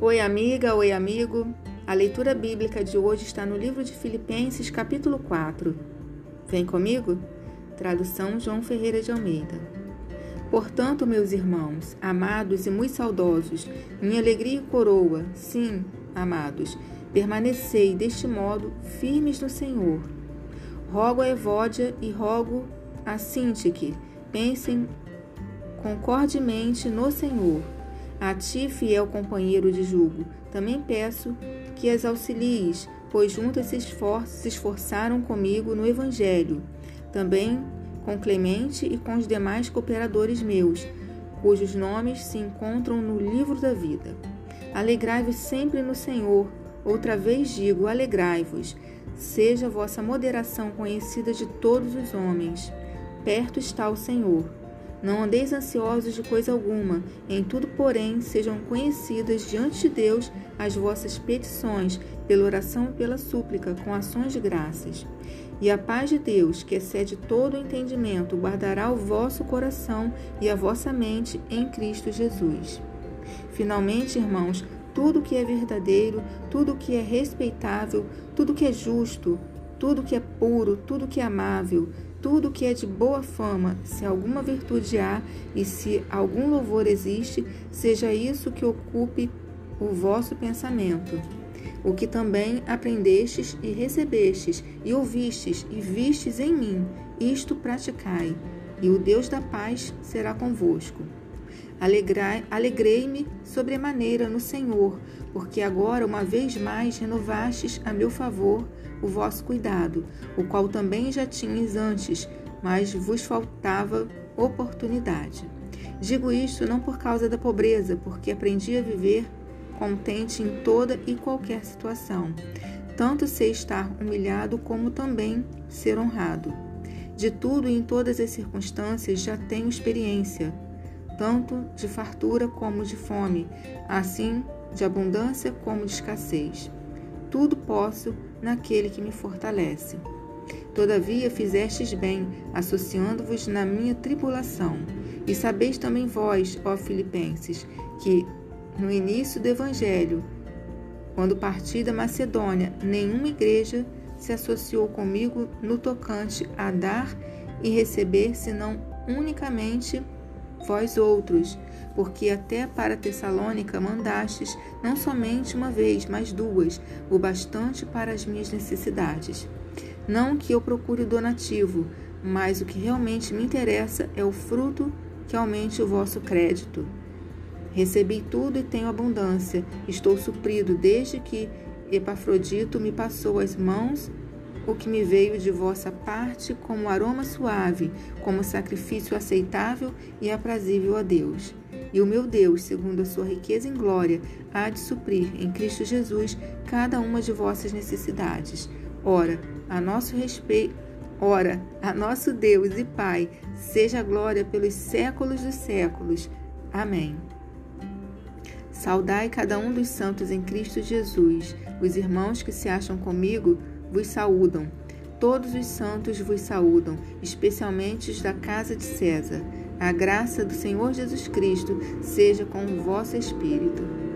Oi amiga, oi amigo, a leitura bíblica de hoje está no livro de Filipenses capítulo 4. Vem comigo? Tradução João Ferreira de Almeida. Portanto, meus irmãos, amados e muito saudosos, minha alegria e coroa, sim, amados, permanecei deste modo firmes no Senhor. Rogo a Evódia e rogo a Síntique, pensem concordemente no Senhor. A ti, fiel companheiro de jugo, também peço que as auxilies, pois juntas se esforçaram comigo no Evangelho, também com Clemente e com os demais cooperadores meus, cujos nomes se encontram no livro da vida. Alegrai-vos sempre no Senhor, outra vez digo, alegrai-vos. Seja vossa moderação conhecida de todos os homens. Perto está o Senhor. Não andeis ansiosos de coisa alguma, em tudo, porém, sejam conhecidas diante de Deus as vossas petições, pela oração e pela súplica, com ações de graças. E a paz de Deus, que excede todo o entendimento, guardará o vosso coração e a vossa mente em Cristo Jesus. Finalmente, irmãos, tudo que é verdadeiro, tudo que é respeitável, tudo que é justo, tudo que é puro, tudo que é amável, tudo que é de boa fama, se alguma virtude há e se algum louvor existe, seja isso que ocupe o vosso pensamento. O que também aprendestes e recebestes, e ouvistes e vistes em mim, isto praticai, e o Deus da paz será convosco. Alegrei-me sobremaneira no Senhor, porque agora, uma vez mais, renovastes a meu favor o vosso cuidado, o qual também já tinhais antes, mas vos faltava oportunidade. Digo isto não por causa da pobreza, porque aprendi a viver contente em toda e qualquer situação, tanto sei estar humilhado como também ser honrado. De tudo e em todas as circunstâncias já tenho experiência, tanto de fartura como de fome, assim de abundância como de escassez. Tudo posso naquele que me fortalece. Todavia fizestes bem, associando-vos na minha tribulação. E sabeis também vós, ó Filipenses, que no início do Evangelho, quando parti da Macedônia, nenhuma igreja se associou comigo no tocante a dar e receber, senão unicamente vós outros, porque até para Tessalônica mandastes não somente uma vez, mas duas, o bastante para as minhas necessidades. Não que eu procure donativo, mas o que realmente me interessa é o fruto que aumente o vosso crédito. Recebi tudo e tenho abundância, estou suprido desde que Epafrodito me passou as mãos o que me veio de vossa parte como aroma suave, como sacrifício aceitável e aprazível a Deus. E o meu Deus, segundo a sua riqueza em glória, há de suprir em Cristo Jesus cada uma de vossas necessidades. Ora, a nosso Deus e Pai, seja a glória pelos séculos dos séculos. Amém. Saudai cada um dos santos em Cristo Jesus. Os irmãos que se acham comigo vos saúdam. Todos os santos vos saúdam, especialmente os da casa de César. A graça do Senhor Jesus Cristo seja com o vosso espírito.